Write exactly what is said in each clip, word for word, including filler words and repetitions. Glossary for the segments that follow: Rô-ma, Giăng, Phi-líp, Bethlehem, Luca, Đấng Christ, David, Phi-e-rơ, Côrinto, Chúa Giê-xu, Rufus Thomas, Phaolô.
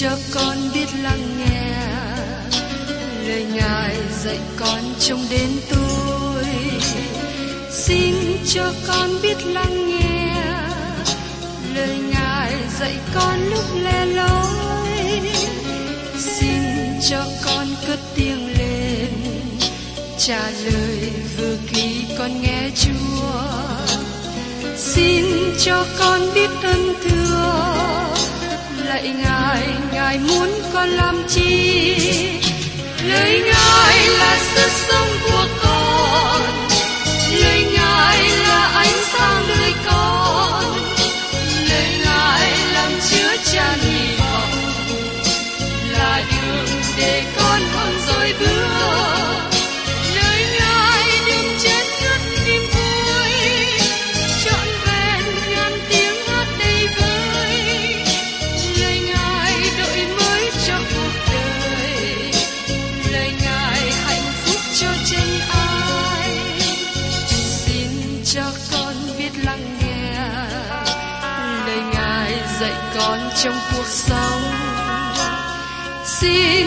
cho con biết lắng nghe lời Ngài dạy con trong đến tôi. Xin cho con biết lắng nghe lời Ngài dạy con lúc lẻ loi. Xin cho con cất tiếng lên trả lời vừa khi con nghe Chúa. Xin cho con biết ơn thương lạy Ngài, Ngài muốn con làm chi? Lời Ngài là sự sống của con, lời Ngài là ánh sáng nơi con, lời Ngài làm chứa chan hy vọng, là đường để con không rời bước. Lời Ngài đừng chết ngất niềm vui, trọn vẹn ngàn tiếng hát đầy vơi. Lời Ngài đổi mới cho cuộc đời, lời Ngài hạnh phúc cho chân ai. Xin cho con biết lắng nghe lời Ngài dạy con trong cuộc sống. Xin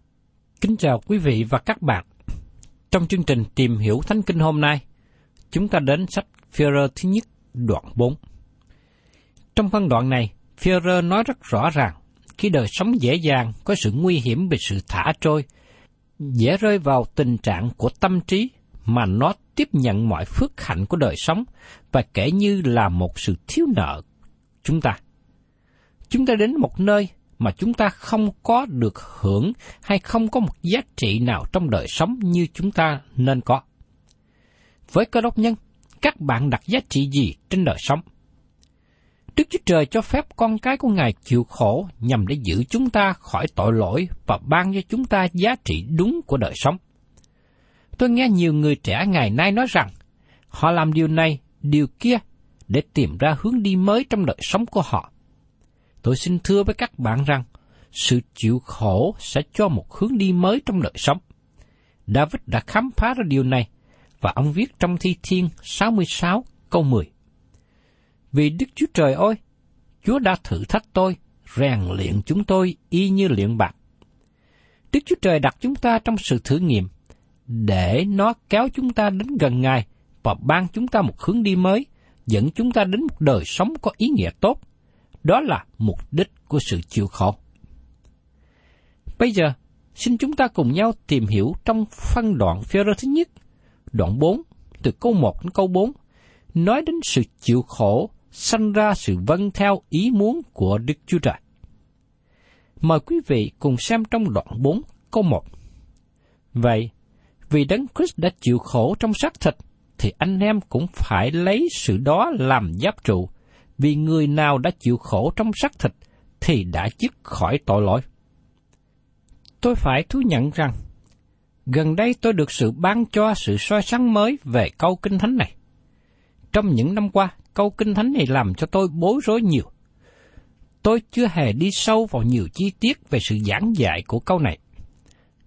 Kính chào quý vị và các bạn. Trong chương trình Tìm Hiểu Thánh Kinh hôm nay, chúng ta đến sách Phi-e-rơ thứ nhất, đoạn bốn. Trong phân đoạn này, Phi-e-rơ nói rất rõ ràng, khi đời sống dễ dàng có sự nguy hiểm về sự thả trôi, dễ rơi vào tình trạng của tâm trí mà nó tiếp nhận mọi phước hạnh của đời sống và kể như là một sự thiếu nợ chúng ta. Chúng ta đến một nơi mà chúng ta không có được hưởng hay không có một giá trị nào trong đời sống như chúng ta nên có. Với Cơ Đốc nhân, các bạn đặt giá trị gì trên đời sống? Đức Chúa Trời cho phép con cái của Ngài chịu khổ nhằm để giữ chúng ta khỏi tội lỗi và ban cho chúng ta giá trị đúng của đời sống. Tôi nghe nhiều người trẻ ngày nay nói rằng họ làm điều này, điều kia để tìm ra hướng đi mới trong đời sống của họ. Tôi xin thưa với các bạn rằng, sự chịu khổ sẽ cho một hướng đi mới trong đời sống. David đã khám phá ra điều này, và ông viết trong Thi Thiên sáu mươi sáu câu mười. Vì Đức Chúa Trời ơi, Chúa đã thử thách tôi, rèn luyện chúng tôi y như luyện bạc. Đức Chúa Trời đặt chúng ta trong sự thử nghiệm, để nó kéo chúng ta đến gần Ngài và ban chúng ta một hướng đi mới, dẫn chúng ta đến một đời sống có ý nghĩa tốt. Đó là mục đích của sự chịu khổ. Bây giờ, xin chúng ta cùng nhau tìm hiểu trong phân đoạn Phi-e-rơ thứ nhất, đoạn bốn, từ câu một đến câu bốn, nói đến sự chịu khổ, sanh ra sự vâng theo ý muốn của Đức Chúa Trời. Mời quý vị cùng xem trong đoạn bốn, câu một. Vậy, vì Đấng Christ đã chịu khổ trong xác thịt, thì anh em cũng phải lấy sự đó làm giáp trụ, vì người nào đã chịu khổ trong xác thịt thì đã dứt khỏi tội lỗi. Tôi phải thú nhận rằng, gần đây tôi được sự ban cho sự soi sáng mới về câu Kinh Thánh này. Trong những năm qua, câu Kinh Thánh này làm cho tôi bối rối nhiều. Tôi chưa hề đi sâu vào nhiều chi tiết về sự giảng dạy của câu này.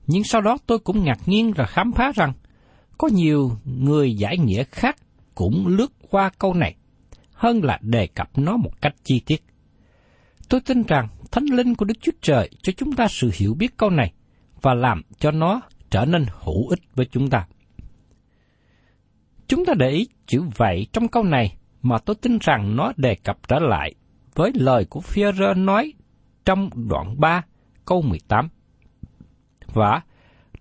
Nhưng sau đó tôi cũng ngạc nhiên và khám phá rằng, có nhiều người giải nghĩa khác cũng lướt qua câu này, hơn là đề cập nó một cách chi tiết. Tôi tin rằng Thánh Linh của Đức Chúa Trời cho chúng ta sự hiểu biết câu này và làm cho nó trở nên hữu ích với chúng ta. Chúng ta để ý chữ vậy trong câu này mà tôi tin rằng nó đề cập trở lại với lời của Phi-e-rơ nói trong đoạn ba, câu mười tám. Và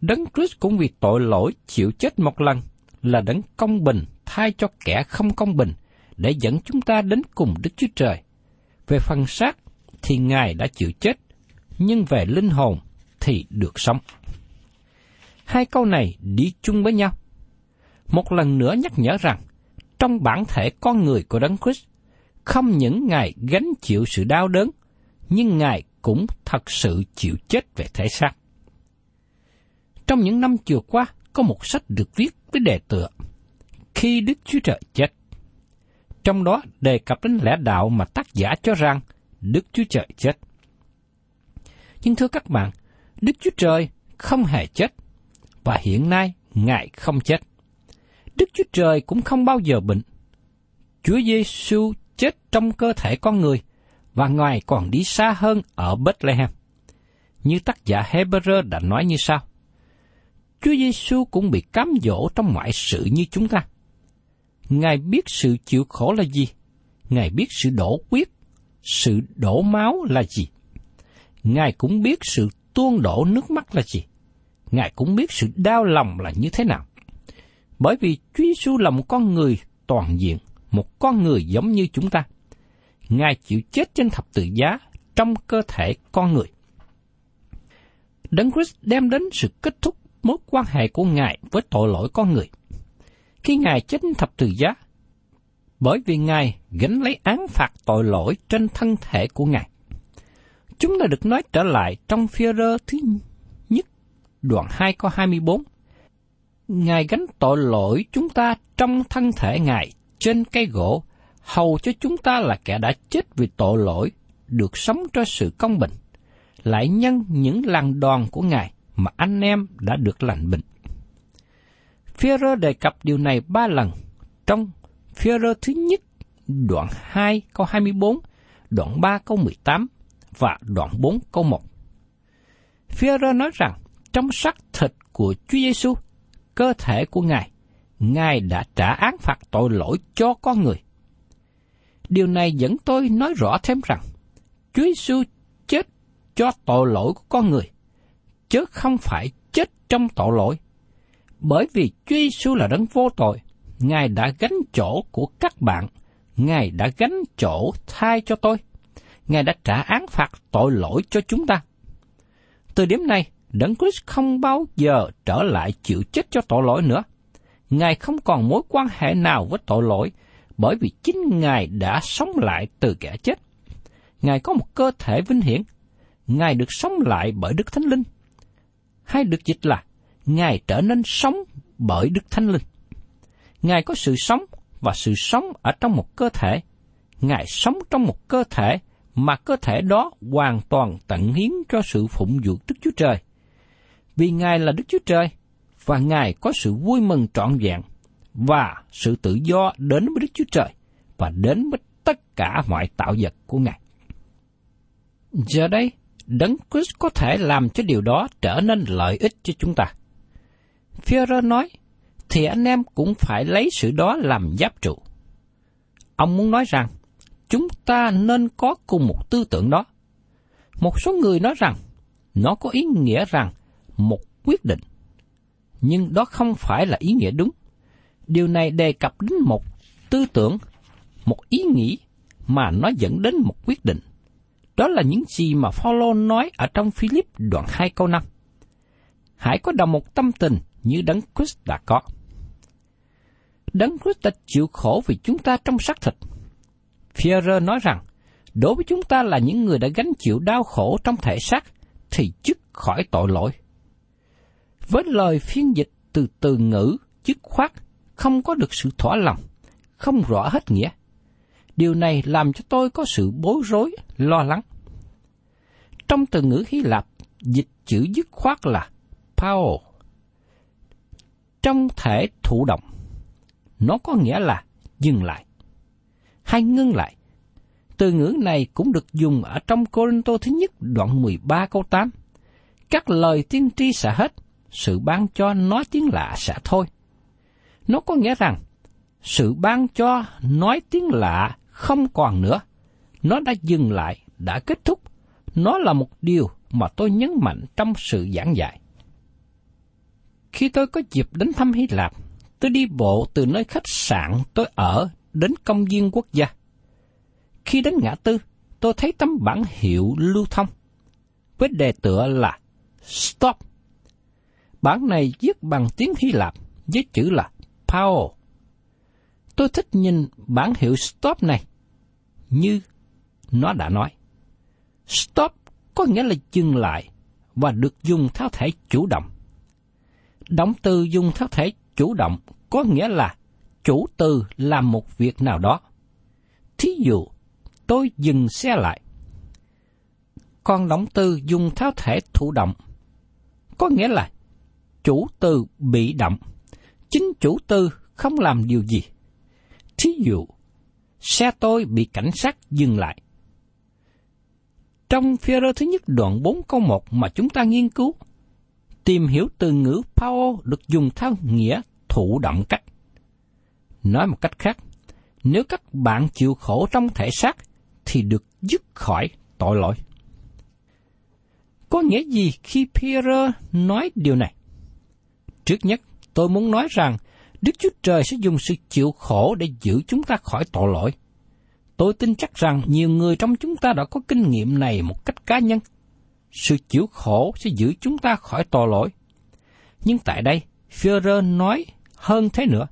Đấng Christ cũng vì tội lỗi chịu chết một lần là đấng công bình thay cho kẻ không công bình để dẫn chúng ta đến cùng Đức Chúa Trời. Về phần xác thì Ngài đã chịu chết, nhưng về linh hồn thì được sống. Hai câu này đi chung với nhau. Một lần nữa nhắc nhở rằng, trong bản thể con người của Đấng Christ, không những Ngài gánh chịu sự đau đớn, nhưng Ngài cũng thật sự chịu chết về thể xác. Trong những năm vừa qua, có một sách được viết với đề tựa Khi Đức Chúa Trời chết. Trong đó đề cập đến lẽ đạo mà tác giả cho rằng Đức Chúa Trời chết. Nhưng thưa các bạn, Đức Chúa Trời không hề chết, và hiện nay Ngài không chết. Đức Chúa Trời cũng không bao giờ bệnh. Chúa Giê-xu chết trong cơ thể con người, và Ngài còn đi xa hơn ở Bethlehem. Như tác giả Hê-bơ-rơ đã nói như sau: Chúa Giê-xu cũng bị cám dỗ trong mọi sự như chúng ta. Ngài biết sự chịu khổ là gì. Ngài biết sự đổ huyết, sự đổ máu là gì. Ngài cũng biết sự tuôn đổ nước mắt là gì. Ngài cũng biết sự đau lòng là như thế nào. Bởi vì Chúa Giê-xu là một con người toàn diện, một con người giống như chúng ta. Ngài chịu chết trên thập tự giá trong cơ thể con người. Đấng Christ đem đến sự kết thúc mối quan hệ của Ngài với tội lỗi con người. Khi Ngài chết thập tự giá, bởi vì Ngài gánh lấy án phạt tội lỗi trên thân thể của Ngài. Chúng ta được nói trở lại trong Phi-e-rơ thứ nhất, đoạn hai câu hai mươi bốn. Ngài gánh tội lỗi chúng ta trong thân thể Ngài trên cây gỗ, hầu cho chúng ta là kẻ đã chết vì tội lỗi, được sống cho sự công bình, lại nhân những lần đòn của Ngài mà anh em đã được lành bệnh. Phi-e-rơ đề cập điều này ba lần trong Phi-e-rơ thứ nhất, đoạn hai câu hai mươi bốn, đoạn ba câu mười tám và đoạn bốn câu một. Phi-e-rơ nói rằng trong xác thịt của Chúa Giê-xu, cơ thể của Ngài, Ngài đã trả án phạt tội lỗi cho con người. Điều này dẫn tôi nói rõ thêm rằng Chúa Giê-xu chết cho tội lỗi của con người, chứ không phải chết trong tội lỗi. Bởi vì Chúa Giê-xu là đấng vô tội, Ngài đã gánh chỗ của các bạn, Ngài đã gánh chỗ thay cho tôi, Ngài đã trả án phạt tội lỗi cho chúng ta. Từ điểm này, Đấng Christ không bao giờ trở lại chịu chết cho tội lỗi nữa. Ngài không còn mối quan hệ nào với tội lỗi, bởi vì chính Ngài đã sống lại từ kẻ chết. Ngài có một cơ thể vinh hiển. Ngài được sống lại bởi Đức Thánh Linh. Hay được dịch là, Ngài trở nên sống bởi Đức Thánh Linh. Ngài có sự sống và sự sống ở trong một cơ thể. Ngài sống trong một cơ thể mà cơ thể đó hoàn toàn tận hiến cho sự phụng vụ Đức Chúa Trời. Vì Ngài là Đức Chúa Trời, và Ngài có sự vui mừng trọn vẹn, và sự tự do đến với Đức Chúa Trời, và đến với tất cả mọi tạo vật của Ngài. Giờ đây, Đấng Christ có thể làm cho điều đó trở nên lợi ích cho chúng ta. Phi-e-rơ nói, thì anh em cũng phải lấy sự đó làm giáp trụ. Ông muốn nói rằng, chúng ta nên có cùng một tư tưởng đó. Một số người nói rằng, nó có ý nghĩa rằng một quyết định. Nhưng đó không phải là ý nghĩa đúng. Điều này đề cập đến một tư tưởng, một ý nghĩ mà nó dẫn đến một quyết định. Đó là những gì mà Phaolô nói ở trong Phi-líp đoạn hai câu năm. Hãy có đồng một tâm tình như Đấng Christ đã có. Đấng Christ đã chịu khổ vì chúng ta trong xác thịt. Phi-e-rơ nói rằng, đối với chúng ta là những người đã gánh chịu đau khổ trong thể xác, thì dứt khỏi tội lỗi. Với lời phiên dịch từ từ ngữ, dứt khoát, không có được sự thỏa lòng, không rõ hết nghĩa. Điều này làm cho tôi có sự bối rối, lo lắng. Trong từ ngữ Hy Lạp, dịch chữ dứt khoát là pao. Trong thể thụ động, nó có nghĩa là dừng lại, hay ngưng lại. Từ ngữ này cũng được dùng ở trong Côrinto thứ nhất đoạn mười ba câu tám. Các lời tiên tri sẽ hết, sự ban cho nói tiếng lạ sẽ thôi. Nó có nghĩa rằng, sự ban cho nói tiếng lạ không còn nữa. Nó đã dừng lại, đã kết thúc. Nó là một điều mà tôi nhấn mạnh trong sự giảng dạy. Khi tôi có dịp đến thăm Hy Lạp, tôi đi bộ từ nơi khách sạn tôi ở đến công viên quốc gia. Khi đến ngã tư, tôi thấy tấm bảng hiệu lưu thông với đề tựa là Stop. Bản này viết bằng tiếng Hy Lạp với chữ là Pao. Tôi thích nhìn bản hiệu Stop này, như nó đã nói. Stop có nghĩa là dừng lại và được dùng tháo thể chủ động. Động từ dùng tháo thể chủ động có nghĩa là chủ từ làm một việc nào đó. Thí dụ, tôi dừng xe lại. Còn động từ dùng tháo thể thụ động có nghĩa là chủ từ bị động. Chính chủ từ không làm điều gì. Thí dụ, xe tôi bị cảnh sát dừng lại. Trong Phi-e-rơ thứ nhất đoạn bốn câu một mà chúng ta nghiên cứu, tìm hiểu từ ngữ Phaolô được dùng theo nghĩa thụ động cách. Nói một cách khác, nếu các bạn chịu khổ trong thể xác thì được dứt khỏi tội lỗi. Có nghĩa gì khi Phi-e-rơ nói điều này? Trước nhất, tôi muốn nói rằng Đức Chúa Trời sẽ dùng sự chịu khổ để giữ chúng ta khỏi tội lỗi. Tôi tin chắc rằng nhiều người trong chúng ta đã có kinh nghiệm này một cách cá nhân. Sự chịu khổ sẽ giữ chúng ta khỏi tội lỗi. Nhưng tại đây, Phi-e-rơ nói hơn thế nữa.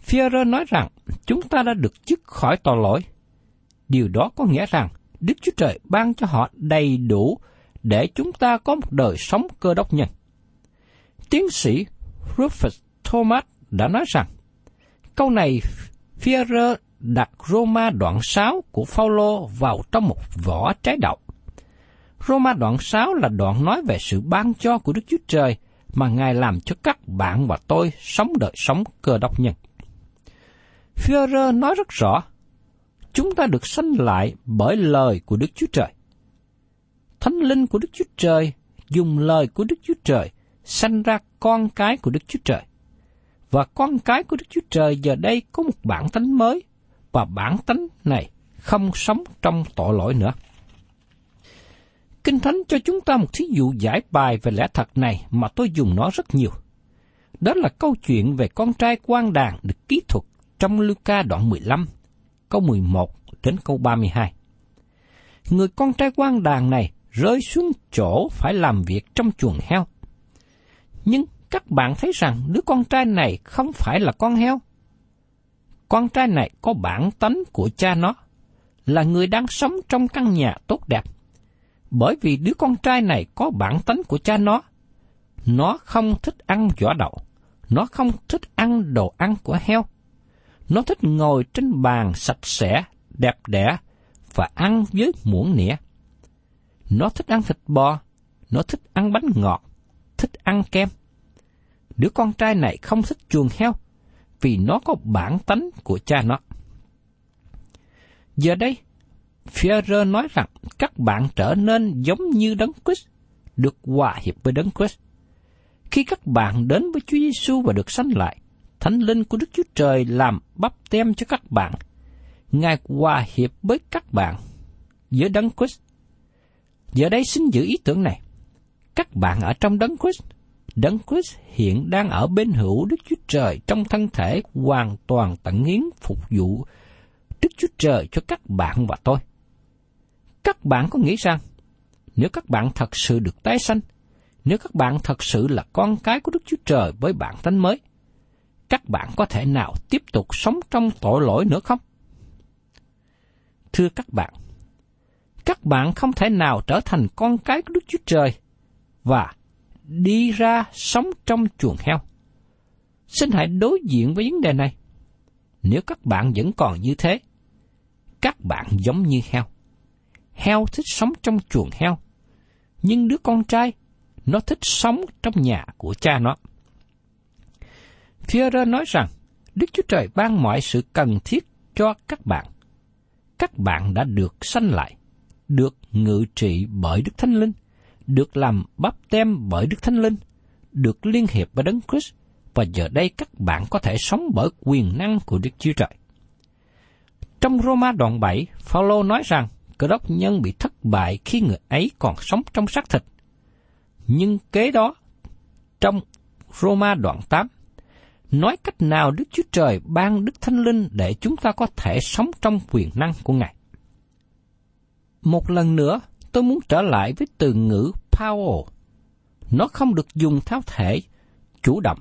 Phi-e-rơ nói rằng chúng ta đã được dứt khỏi tội lỗi. Điều đó có nghĩa rằng Đức Chúa Trời ban cho họ đầy đủ để chúng ta có một đời sống cơ đốc nhân. Tiến sĩ Rufus Thomas đã nói rằng câu này Phi-e-rơ đặt Rô-ma đoạn sáu của Phaolô vào trong một vỏ trái đậu. Rô-ma đoạn sáu là đoạn nói về sự ban cho của Đức Chúa Trời mà Ngài làm cho các bạn và tôi sống đời sống cơ đốc nhân. Phi-e-rơ nói rất rõ, chúng ta được sanh lại bởi lời của Đức Chúa Trời. Thánh Linh của Đức Chúa Trời dùng lời của Đức Chúa Trời sanh ra con cái của Đức Chúa Trời. Và con cái của Đức Chúa Trời giờ đây có một bản tánh mới, và bản tánh này không sống trong tội lỗi nữa. Kinh Thánh cho chúng ta một thí dụ giải bài về lẽ thật này mà tôi dùng nó rất nhiều. Đó là câu chuyện về con trai quan đàn được kỹ thuật trong Luca đoạn mười lăm, câu mười một đến câu ba mươi hai. Người con trai quan đàn này rơi xuống chỗ phải làm việc trong chuồng heo. Nhưng các bạn thấy rằng đứa con trai này không phải là con heo. Con trai này có bản tánh của cha nó, là người đang sống trong căn nhà tốt đẹp. Bởi vì đứa con trai này có bản tánh của cha nó, nó không thích ăn vỏ đậu, nó không thích ăn đồ ăn của heo. Nó thích ngồi trên bàn sạch sẽ, đẹp đẽ và ăn với muỗng nĩa. Nó thích ăn thịt bò, nó thích ăn bánh ngọt, thích ăn kem. Đứa con trai này không thích chuồng heo, vì nó có bản tánh của cha nó. Giờ đây, Phi-e-rơ nói rằng các bạn trở nên giống như Đấng Christ, được hòa hiệp với Đấng Christ. Khi các bạn đến với Chúa Giê-xu và được sanh lại, Thánh Linh của Đức Chúa Trời làm báp têm cho các bạn. Ngài hòa hiệp với các bạn, với Đấng Christ. Giờ đây xin giữ ý tưởng này. Các bạn ở trong Đấng Christ, Đấng Christ hiện đang ở bên hữu Đức Chúa Trời trong thân thể hoàn toàn tận hiến phục vụ Đức Chúa Trời cho các bạn và tôi. Các bạn có nghĩ rằng, nếu các bạn thật sự được tái sanh, nếu các bạn thật sự là con cái của Đức Chúa Trời với bản tánh mới, các bạn có thể nào tiếp tục sống trong tội lỗi nữa không? Thưa các bạn, các bạn không thể nào trở thành con cái của Đức Chúa Trời và đi ra sống trong chuồng heo. Xin hãy đối diện với vấn đề này. Nếu các bạn vẫn còn như thế, các bạn giống như heo. Heo thích sống trong chuồng heo, nhưng đứa con trai, nó thích sống trong nhà của cha nó. Phi-e-rơ nói rằng, Đức Chúa Trời ban mọi sự cần thiết cho các bạn. Các bạn đã được sanh lại, được ngự trị bởi Đức Thánh Linh, được làm báp têm bởi Đức Thánh Linh, được liên hiệp với Đấng Christ, và giờ đây các bạn có thể sống bởi quyền năng của Đức Chúa Trời. Trong Rô-ma đoạn bảy, Phaolô nói rằng cơ đốc nhân bị thất bại khi người ấy còn sống trong xác thịt. Nhưng kế đó, trong Rô-ma đoạn tám, nói cách nào Đức Chúa Trời ban Đức Thánh Linh để chúng ta có thể sống trong quyền năng của Ngài. Một lần nữa, tôi muốn trở lại với từ ngữ power. Nó không được dùng theo thể chủ động.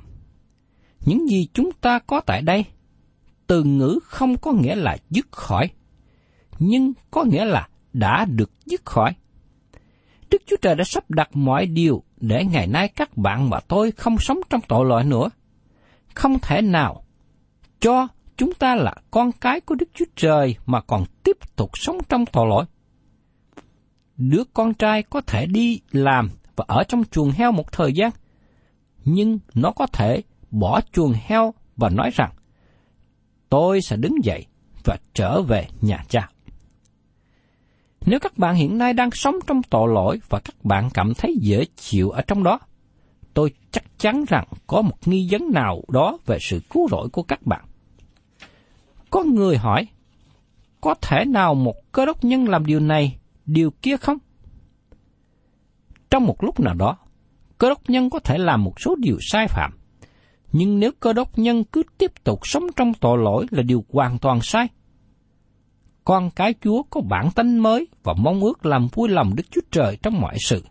Những gì chúng ta có tại đây, từ ngữ không có nghĩa là dứt khỏi, nhưng có nghĩa là đã được dứt khỏi. Đức Chúa Trời đã sắp đặt mọi điều để ngày nay các bạn và tôi không sống trong tội lỗi nữa. Không thể nào cho chúng ta là con cái của Đức Chúa Trời mà còn tiếp tục sống trong tội lỗi. Đứa con trai có thể đi làm và ở trong chuồng heo một thời gian, nhưng nó có thể bỏ chuồng heo và nói rằng, tôi sẽ đứng dậy và trở về nhà cha. Nếu các bạn hiện nay đang sống trong tội lỗi và các bạn cảm thấy dễ chịu ở trong đó, tôi chắc chắn rằng có một nghi vấn nào đó về sự cứu rỗi của các bạn. Có người hỏi, có thể nào một cơ đốc nhân làm điều này, điều kia không? Trong một lúc nào đó, cơ đốc nhân có thể làm một số điều sai phạm, nhưng nếu cơ đốc nhân cứ tiếp tục sống trong tội lỗi là điều hoàn toàn sai. Con cái Chúa có bản tánh mới và mong ước làm vui lòng Đức Chúa Trời trong mọi sự.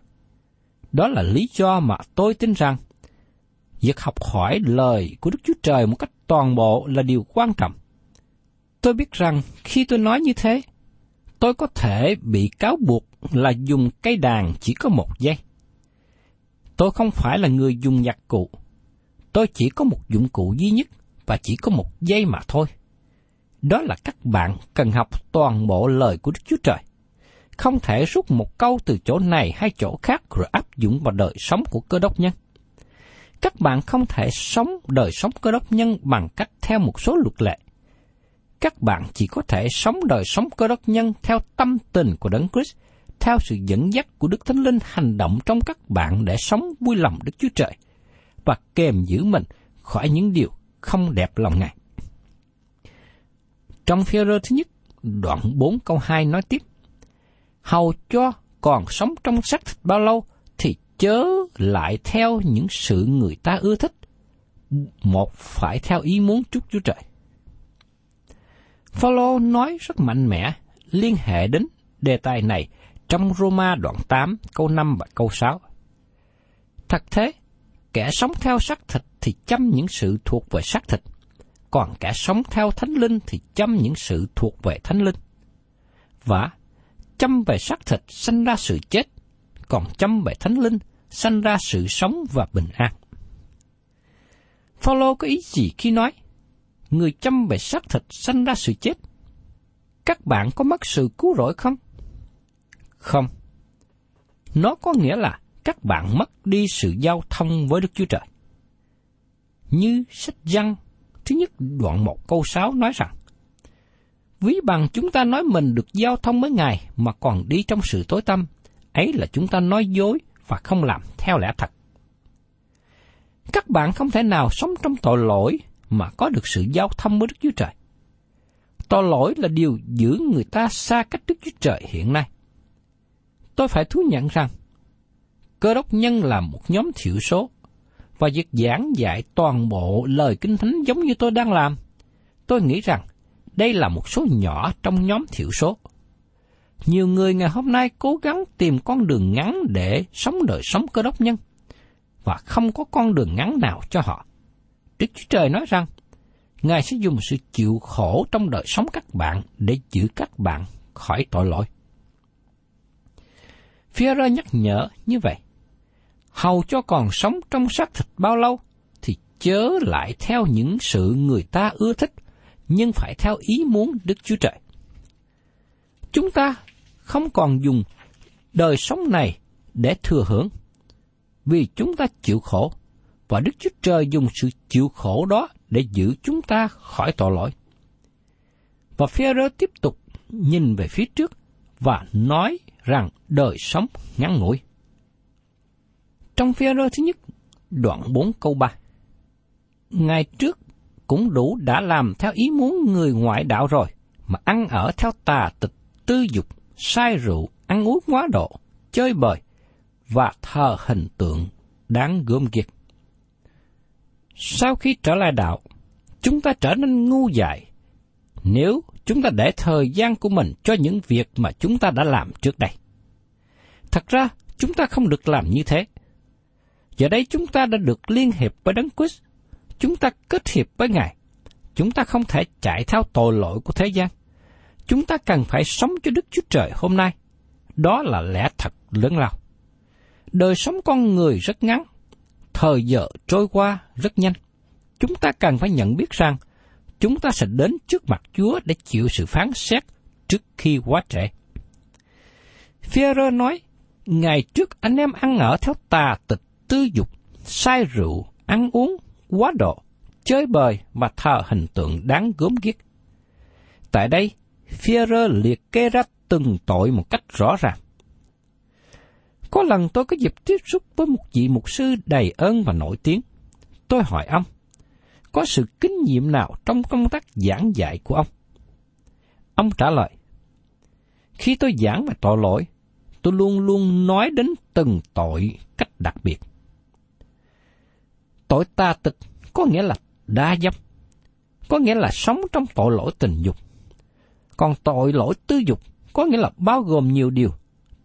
Đó là lý do mà tôi tin rằng việc học hỏi lời của Đức Chúa Trời một cách toàn bộ là điều quan trọng. Tôi biết rằng khi tôi nói như thế, tôi có thể bị cáo buộc là dùng cây đàn chỉ có một giây. Tôi không phải là người dùng nhạc cụ. Tôi chỉ có một dụng cụ duy nhất và chỉ có một giây mà thôi. Đó là các bạn cần học toàn bộ lời của Đức Chúa Trời. Không thể rút một câu từ chỗ này hay chỗ khác rồi áp dụng vào đời sống của cơ đốc nhân. Các bạn không thể sống đời sống cơ đốc nhân bằng cách theo một số luật lệ. Các bạn chỉ có thể sống đời sống cơ đốc nhân theo tâm tình của Đấng Christ, theo sự dẫn dắt của Đức Thánh Linh hành động trong các bạn để sống vui lòng Đức Chúa Trời và kềm giữ mình khỏi những điều không đẹp lòng Ngài. Trong Phi-e-rơ thứ nhất, đoạn bốn câu hai nói tiếp, hầu cho còn sống trong xác thịt bao lâu thì chớ lại theo những sự người ta ưa thích, một phải theo ý muốn chúc Chúa Trời. Phaolô nói rất mạnh mẽ liên hệ đến đề tài này trong Rô-ma đoạn tám, câu năm và câu sáu. Thật thế, kẻ sống theo xác thịt thì chăm những sự thuộc về xác thịt, còn kẻ sống theo Thánh Linh thì chăm những sự thuộc về Thánh Linh. Và chăm về xác thịt sanh ra sự chết, còn chăm về Thánh Linh sanh ra sự sống và bình an. Phaolô có ý gì khi nói người chăm về xác thịt sanh ra sự chết? Các bạn có mất sự cứu rỗi không? Không. Nó có nghĩa là các bạn mất đi sự giao thông với Đức Chúa Trời. Như sách Giăng thứ nhất đoạn một câu sáu nói rằng, ví bằng chúng ta nói mình được giao thông với Ngài mà còn đi trong sự tối tăm, ấy là chúng ta nói dối và không làm theo lẽ thật. Các bạn không thể nào sống trong tội lỗi mà có được sự giao thông với Đức Chúa Trời. Tội lỗi là điều giữ người ta xa cách Đức Chúa Trời hiện nay. Tôi phải thú nhận rằng, cơ đốc nhân là một nhóm thiểu số, và việc giảng dạy toàn bộ lời Kinh Thánh giống như tôi đang làm, tôi nghĩ rằng đây là một số nhỏ trong nhóm thiểu số. Nhiều người ngày hôm nay cố gắng tìm con đường ngắn để sống đời sống cơ đốc nhân, và không có con đường ngắn nào cho họ. Đức Chúa Trời nói rằng, Ngài sẽ dùng sự chịu khổ trong đời sống các bạn để giữ các bạn khỏi tội lỗi. Phi-e-rơ nhắc nhở như vậy, hầu cho còn sống trong xác thịt bao lâu thì chớ lại theo những sự người ta ưa thích, nhưng phải theo ý muốn Đức Chúa Trời. Chúng ta không còn dùng đời sống này để thừa hưởng, vì chúng ta chịu khổ, và Đức Chúa Trời dùng sự chịu khổ đó để giữ chúng ta khỏi tội lỗi. Và Phi-e-rơ tiếp tục nhìn về phía trước và nói rằng đời sống ngắn ngủi. Trong Phi-e-rơ thứ nhất, đoạn bốn câu ba, ngày trước cũng đủ đã làm theo ý muốn người ngoại đạo rồi, mà ăn ở theo tà tịch, tư dục, say rượu, ăn uống quá độ, chơi bời, và thờ hình tượng đáng gớm ghiếc. Sau khi trở lại đạo, chúng ta trở nên ngu dại nếu chúng ta để thời gian của mình cho những việc mà chúng ta đã làm trước đây. Thật ra, chúng ta không được làm như thế. Giờ đây chúng ta đã được liên hiệp với Đấng Christ, chúng ta kết hiệp với Ngài. Chúng ta không thể chạy theo tội lỗi của thế gian. Chúng ta cần phải sống cho Đức Chúa Trời hôm nay. Đó là lẽ thật lớn lao. Đời sống con người rất ngắn, thời giờ trôi qua rất nhanh. Chúng ta cần phải nhận biết rằng chúng ta sẽ đến trước mặt Chúa để chịu sự phán xét trước khi quá trễ. Phi-e-rơ nói, ngày trước anh em ăn ở theo tà tịch tư dục, say rượu, ăn uống, quá độ, chơi bời và thờ hình tượng đáng gớm ghiếc. Tại đây, Phi-e-rơ liệt kê ra từng tội một cách rõ ràng. Có lần tôi có dịp tiếp xúc với một vị mục sư đầy ơn và nổi tiếng. Tôi hỏi ông, có sự kinh nghiệm nào trong công tác giảng dạy của ông? Ông trả lời, khi tôi giảng về tội lỗi, tôi luôn luôn nói đến từng tội cách đặc biệt. Tội tà tịch có nghĩa là đa dâm, có nghĩa là sống trong tội lỗi tình dục. Còn tội lỗi tư dục có nghĩa là bao gồm nhiều điều,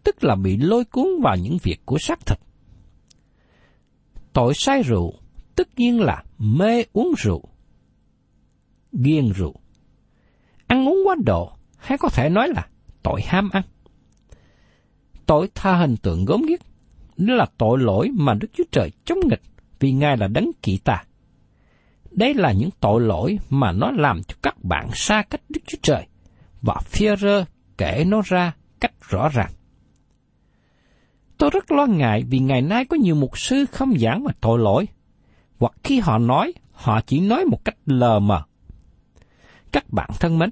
tức là bị lôi cuốn vào những việc của xác thịt. Tội say rượu tất nhiên là mê uống rượu, ghiền rượu. Ăn uống quá độ hay có thể nói là tội ham ăn. Tội tha hình tượng gớm ghiếc, đó là tội lỗi mà Đức Chúa Trời chống nghịch vì Ngài là đấng kỵ tà. Đây là những tội lỗi mà nó làm cho các bạn xa cách Đức Chúa Trời, và Phi-e-rơ kể nó ra cách rõ ràng. Tôi rất lo ngại vì ngày nay có nhiều mục sư không giảng về tội lỗi, hoặc khi họ nói, họ chỉ nói một cách lờ mờ. Các bạn thân mến,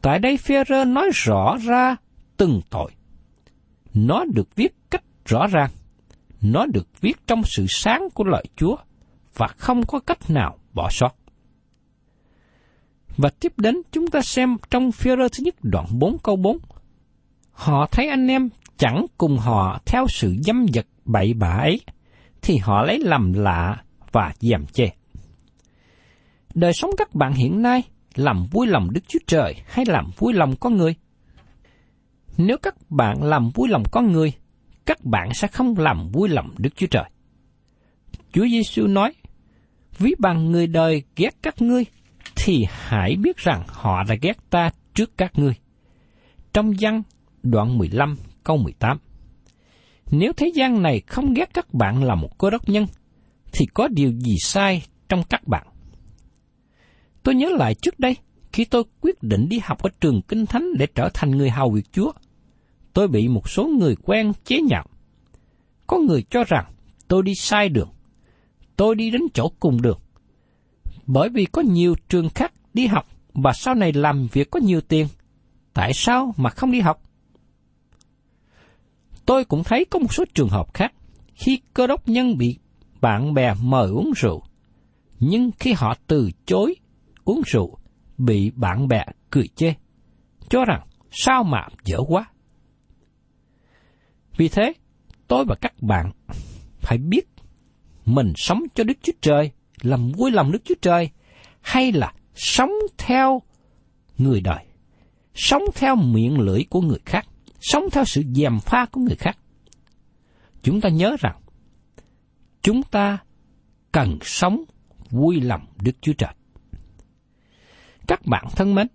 tại đây Phi-e-rơ nói rõ ra từng tội. Nó được viết cách rõ ràng, nó được viết trong sự sáng của lời Chúa, và không có cách nào bỏ sót. Và tiếp đến chúng ta xem trong Phi-e-rơ thứ nhất đoạn bốn câu bốn. Họ thấy anh em chẳng cùng họ theo sự dâm dật bậy bạ ấy, thì họ lấy làm lạ và gièm chê. Đời sống các bạn hiện nay làm vui lòng Đức Chúa Trời hay làm vui lòng con người? Nếu các bạn làm vui lòng con người, các bạn sẽ không làm vui lòng Đức Chúa Trời. Chúa Giê-xu nói, ví bằng người đời ghét các ngươi, thì hãy biết rằng họ đã ghét ta trước các ngươi. Trong Giăng đoạn mười lăm câu mười tám. Nếu thế gian này không ghét các bạn là một cơ đốc nhân, thì có điều gì sai trong các bạn? Tôi nhớ lại trước đây, khi tôi quyết định đi học ở trường Kinh Thánh để trở thành người hầu việc Chúa, tôi bị một số người quen chế nhạo. Có người cho rằng tôi đi sai đường, tôi đi đến chỗ cùng đường. Bởi vì có nhiều trường khác đi học và sau này làm việc có nhiều tiền, tại sao mà không đi học? Tôi cũng thấy có một số trường hợp khác khi cơ đốc nhân bị bạn bè mời uống rượu, nhưng khi họ từ chối uống rượu, bị bạn bè cười chê, cho rằng sao mà dở quá. Vì thế, tôi và các bạn phải biết mình sống cho Đức Chúa Trời, làm vui lòng Đức Chúa Trời, hay là sống theo người đời, sống theo miệng lưỡi của người khác, sống theo sự gièm pha của người khác. Chúng ta nhớ rằng, chúng ta cần sống vui lòng Đức Chúa Trời. Các bạn thân mến,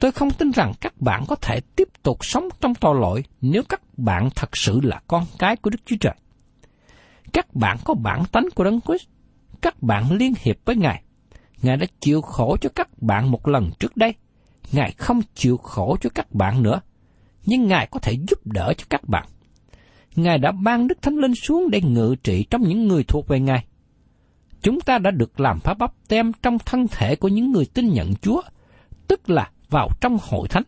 tôi không tin rằng các bạn có thể tiếp tục sống trong tội lỗi nếu các bạn thật sự là con cái của Đức Chúa Trời. Các bạn có bản tánh của Đấng Christ, các bạn liên hiệp với Ngài. Ngài đã chịu khổ cho các bạn một lần trước đây, Ngài không chịu khổ cho các bạn nữa, nhưng Ngài có thể giúp đỡ cho các bạn. Ngài đã ban Đức Thánh Linh xuống để ngự trị trong những người thuộc về Ngài. Chúng ta đã được làm phép báp têm trong thân thể của những người tin nhận Chúa, tức là vào trong hội thánh.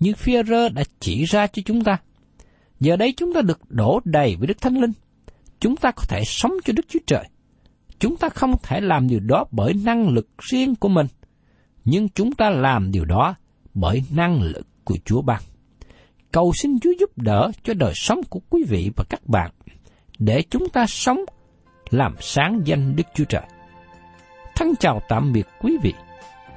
Như Phi-e-rơ đã chỉ ra cho chúng ta, giờ đây chúng ta được đổ đầy với Đức Thánh Linh. Chúng ta có thể sống cho Đức Chúa Trời. Chúng ta không thể làm điều đó bởi năng lực riêng của mình, nhưng chúng ta làm điều đó bởi năng lực của Chúa ban. Cầu xin Chúa giúp đỡ cho đời sống của quý vị và các bạn, để chúng ta sống làm sáng danh Đức Chúa Trời. Thân chào tạm biệt quý vị,